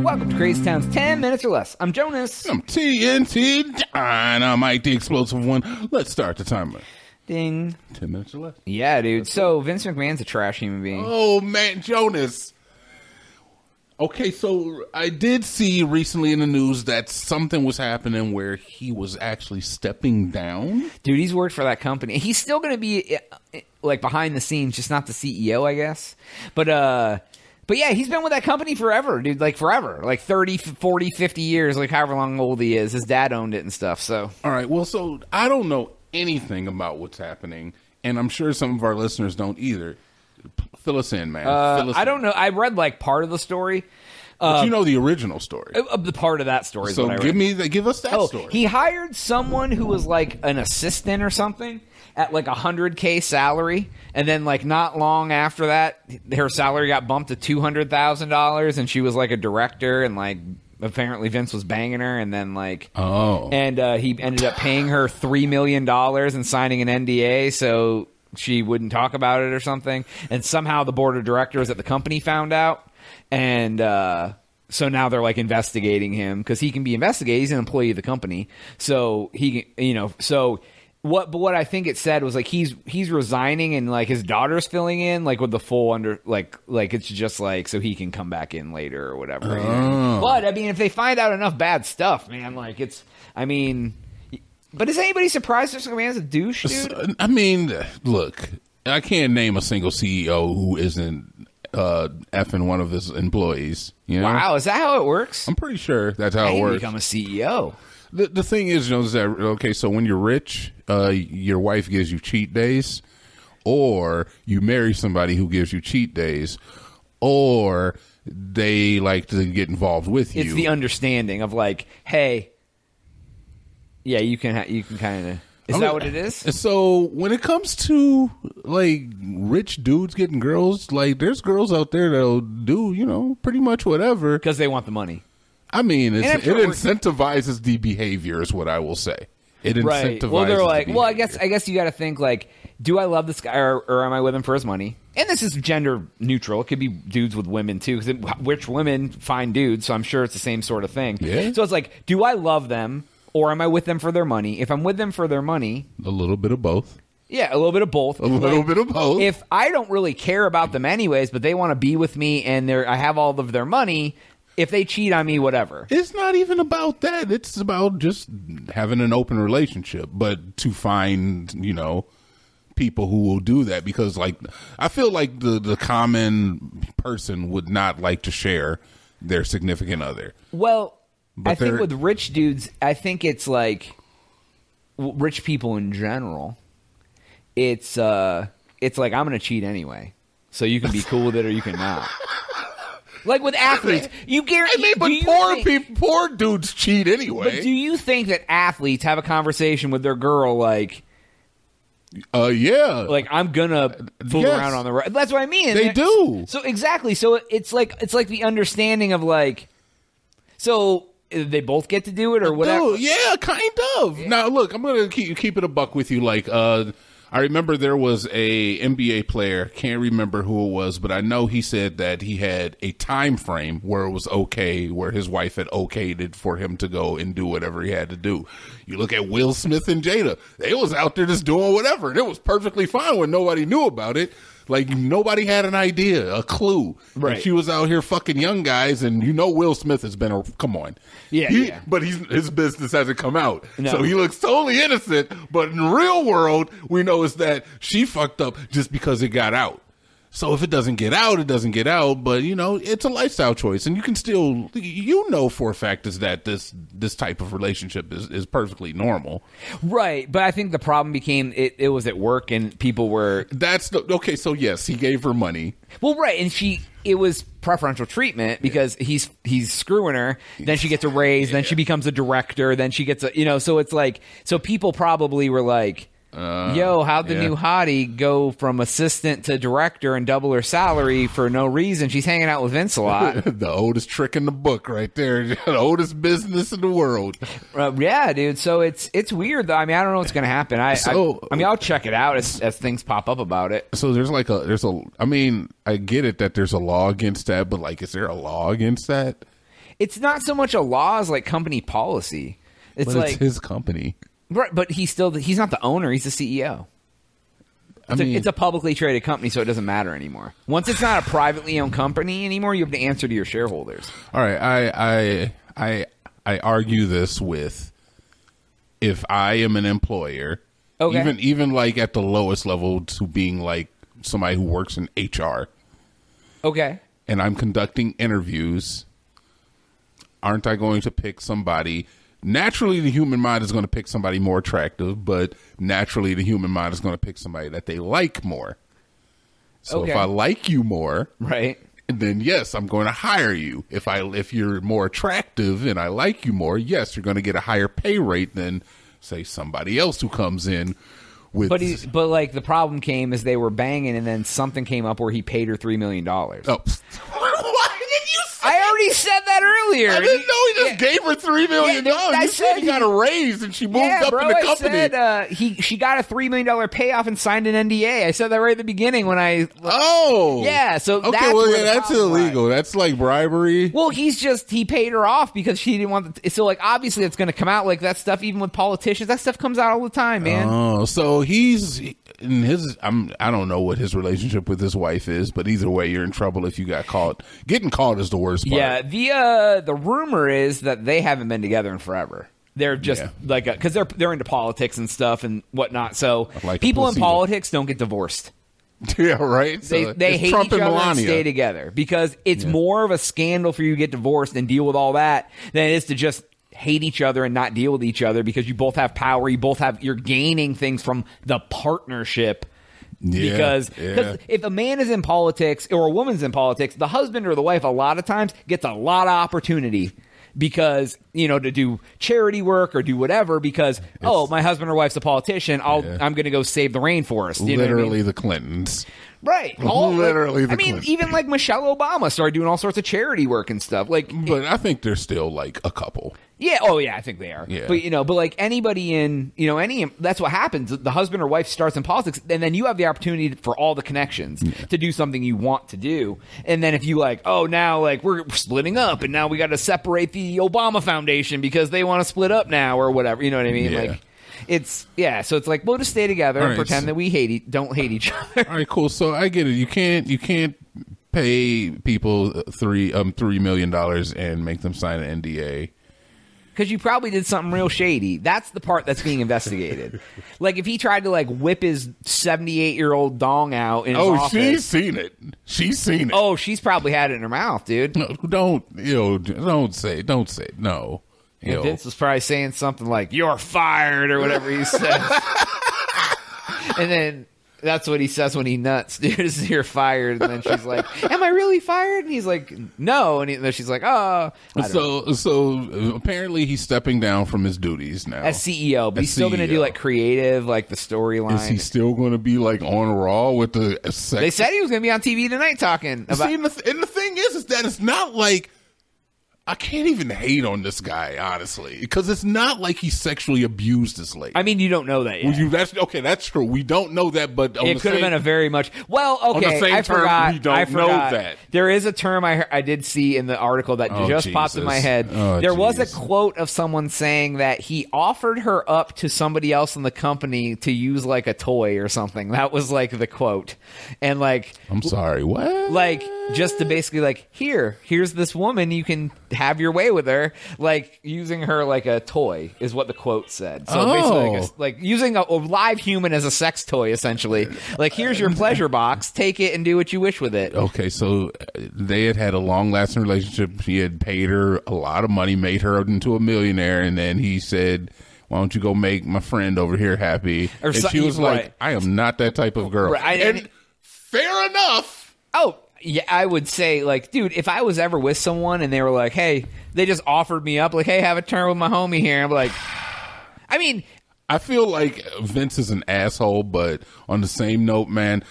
Welcome to Crazy Town's 10 Minutes or Less. I'm Jonas. I'm TNT Dynamite, the explosive one. Let's start the timer. Ding. 10 minutes or less. Yeah, dude. So Vince McMahon's a trash human being. Oh, man, Jonas. Okay, so I did see recently in the news that something was happening where he was actually stepping down. Dude, he's worked for that company. He's still going to be like behind the scenes, just not the CEO, I guess. But yeah, he's been with that company forever, dude, like forever. Like 30, 40, 50 years, like however long old he is. His dad owned it and stuff, so. All right, well, so I don't know anything about what's happening, and I'm sure some of our listeners don't either. Fill us in, man. I don't know. I read like part of the story. But you know the original story. The part of that story. So give us that story. He hired someone who was like an assistant or something at like $100K salary, and then like not long after that, her salary got bumped to $200,000, and she was like a director, and like apparently Vince was banging her, and then like he ended up paying her $3 million and signing an NDA, so she wouldn't talk about it or something, and somehow the board of directors at the company found out, and so now they're like investigating him because he can be investigated. He's an employee of the company, so he, you know, so what? But what I think it said was like he's resigning, and like his daughter's filling in, like with the full under, like it's just like so he can come back in later or whatever. You know? But I mean, if they find out enough bad stuff, man, like it's, I mean. But is anybody surprised if someone's a douche, dude? I mean, look, I can't name a single CEO who isn't effing one of his employees. You know? Wow, is that how it works? I'm pretty sure that's how it works. Become a CEO. The thing is, you know, is that okay? So when you're rich, your wife gives you cheat days, or you marry somebody who gives you cheat days, or they like to get involved with you. It's the understanding of like, hey. Yeah, you can kind of. Is that what it is? So when it comes to like rich dudes getting girls, like there's girls out there that'll do, you know, pretty much whatever because they want the money. I mean, it incentivizes the behavior, is what I will say. It incentivizes. Right. Well, they're like, well, I guess you got to think like, do I love this guy or am I with him for his money? And this is gender neutral. It could be dudes with women too, because rich women find dudes, so I'm sure it's the same sort of thing. Yeah. So it's like, do I love them? Or am I with them for their money? If I'm with them for their money... A little bit of both. Yeah, a little bit of both. A little bit of both. If I don't really care about them anyways, but they want to be with me and I have all of their money, if they cheat on me, whatever. It's not even about that. It's about just having an open relationship. But to find, you know, people who will do that. Because, like, I feel like the common person would not like to share their significant other. Well... But I think with rich dudes, I think it's like rich people in general. It's like I'm going to cheat anyway, so you can be cool with it or you can not. Like with athletes, you guarantee. I mean, but poor dudes cheat anyway. But do you think that athletes have a conversation with their girl like? Yeah. Like I'm gonna fool around on the road. That's what I mean. They do. So exactly. So it's like the understanding of like. So. They both get to do it or whatever? Dude, yeah, kind of. Yeah. Now, look, I'm going to keep it a buck with you. Like, I remember there was a NBA player, can't remember who it was, but I know he said that he had a time frame where it was okay, where his wife had okayed it for him to go and do whatever he had to do. You look at Will Smith and Jada. They was out there just doing whatever, and it was perfectly fine when nobody knew about it. Like, nobody had an idea, a clue. Right. And she was out here fucking young guys, and you know Will Smith has been come on. Yeah, yeah. But his business hasn't come out. No. So he looks totally innocent, but in the real world, we know it's that she fucked up just because it got out. So if it doesn't get out, it doesn't get out, but, you know, it's a lifestyle choice, and you can still, you know for a fact is that this type of relationship is perfectly normal. Right, but I think the problem became it was at work, and people were... Okay, so yes, he gave her money. Well, right, and it was preferential treatment because he's screwing her, then she gets a raise, then she becomes a director, then she gets so people probably were like... How'd the new hottie go from assistant to director and double her salary for no reason? She's hanging out with Vince a lot. The oldest trick in the book right there. The oldest business in the world. Yeah, dude. So it's weird, though. I mean, I don't know what's going to happen. I mean, I'll check it out as things pop up about it. So there's a I mean, I get it that there's a law against that, but like, is there a law against that? It's not so much a law as like company policy. It's his company. Right, but he's not the owner. He's the CEO. It's a publicly traded company, so it doesn't matter anymore. Once it's not a privately owned company anymore, you have to answer to your shareholders. All right, I argue this with, if I am an employer, okay, even like at the lowest level to being like somebody who works in HR, okay, and I'm conducting interviews, aren't I going to pick somebody? Naturally, the human mind is going to pick somebody more attractive, but naturally, the human mind is going to pick somebody that they like more. So okay. If I like you more, right, then yes, I'm going to hire you. If you're more attractive and I like you more, yes, you're going to get a higher pay rate than, say, somebody else who comes in with. But like the problem came is they were banging, and then something came up where he paid her $3 million. Oh. I already said that earlier. I didn't know he just gave her $3 million. You said he got a raise and she moved up in the company. I said, she got a $3 million payoff and signed an NDA. I said that right at the beginning when I. Oh. Yeah. So okay. That's that's illegal. Lies. That's like bribery. Well, he paid her off because she didn't want. So like obviously it's going to come out like that stuff. Even with politicians, that stuff comes out all the time, man. Oh, so I don't know what his relationship with his wife is, but either way, you're in trouble if you got caught. Getting caught is the worst. Part. Yeah, the rumor is that they haven't been together in forever. They're just like because they're into politics and stuff and whatnot. So like people in politics don't get divorced. Yeah, right. They hate Trump each other and stay together because it's more of a scandal for you to get divorced and deal with all that than it is to just hate each other and not deal with each other because you both have power. You're gaining things from the partnership. Yeah, because if a man is in politics or a woman's in politics, the husband or the wife a lot of times gets a lot of opportunity because, to do charity work or do whatever because, my husband or wife's a politician. I'm going to go save the rainforest. You literally know what I mean? The Clintons. Right. Clintons. Even like Michelle Obama started doing all sorts of charity work and stuff. But I think they're still like a couple. Yeah. Oh, yeah. I think they are. Yeah. But, like anybody in, that's what happens. The husband or wife starts in politics, and then you have the opportunity for all the connections to do something you want to do. And then if you like, now like we're splitting up, and now we got to separate the Obama Foundation because they want to split up now or whatever. You know what I mean? Yeah. Like it's so it's like we'll just stay together and pretend that we don't hate each other. All right, cool. So I get it. You can't pay people $3 million and make them sign an NDA. Because you probably did something real shady. That's the part that's being investigated. Like if he tried to like whip his 78-year-old dong out in his office. Oh, she's seen it. She's seen it. Oh, she's probably had it in her mouth, dude. No, don't say it. No. And Vince was probably saying something like "You're fired" or whatever he says. And then that's what he says when he nuts, dude. Is "You're fired," and then she's like, "Am I really fired?" And he's like, "No," and then she's like, "Oh." So apparently he's stepping down from his duties now as CEO, but he's still going to do like creative, like the storyline. Is he still going to be like on Raw with the? They said he was going to be on TV tonight talking about. See, and the thing is that it's not like. I can't even hate on this guy, honestly, because it's not like he sexually abused this lady. I mean, you don't know that yet. That's true. We don't know that, but it could have been a very much. Well, okay, on the same term, we don't know that. There is a term I did see in the article that just popped in my head. There was a quote of someone saying that he offered her up to somebody else in the company to use like a toy or something. That was like the quote, and like I'm sorry, what? Like just to basically like here's this woman you can. Have your way with her, like using her like a toy is what the quote said. So basically like using a live human as a sex toy, essentially. Like here's your pleasure box, take it and do what you wish with it. Okay, so they had a long-lasting relationship. He had paid her a lot of money, made her into a millionaire, and then he said, "Why don't you go make my friend over here happy?" Or and she was like, "I am not that type of girl." Right. And fair enough. Oh. Yeah, I would say, like, dude, if I was ever with someone and they were like, hey, they just offered me up, like, hey, have a turn with my homie here. I'm like, I mean, I feel like Vince is an asshole, but on the same note, man,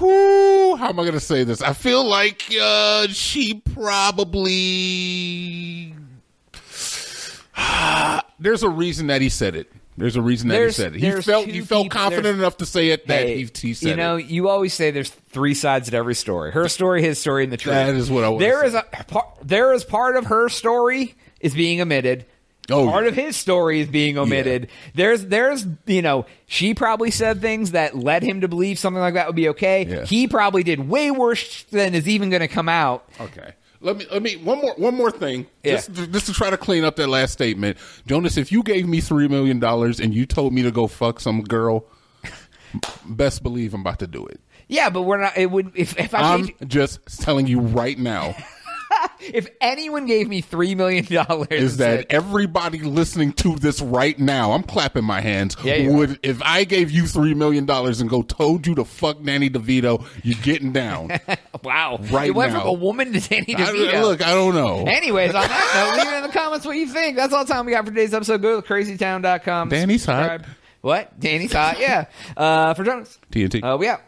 whoo, how am I going to say this? I feel like she probably... There's a reason that he said it. There's a reason that he said it. He felt confident enough to say it that he said it. You know, you always say there's three sides to every story. Her story, his story, and the truth. That is what I want to say. There is part of her story is being omitted. Part of his story is being omitted. Yeah. There's, you know, she probably said things that led him to believe something like that would be okay. Yeah. He probably did way worse than is even going to come out. Okay. Let me one more thing. Yeah. Just to try to clean up that last statement. Jonas, if you gave me $3 million and you told me to go fuck some girl, best believe I'm about to do it. Yeah, but we're not it would if I'm just telling you right now. If anyone gave me $3 million, is that everybody listening to this right now? I'm clapping my hands. Yeah, would if I gave you $3 million and told you to fuck Danny DeVito? You're getting down. Wow, right? It went from a woman to Danny DeVito. I don't know. Anyways, on that note, leave it in the comments what you think. That's all the time we got for today's episode. Go to crazytown.com. Danny's hot. What? Danny's hot. Yeah. For Jonas. TNT. We out.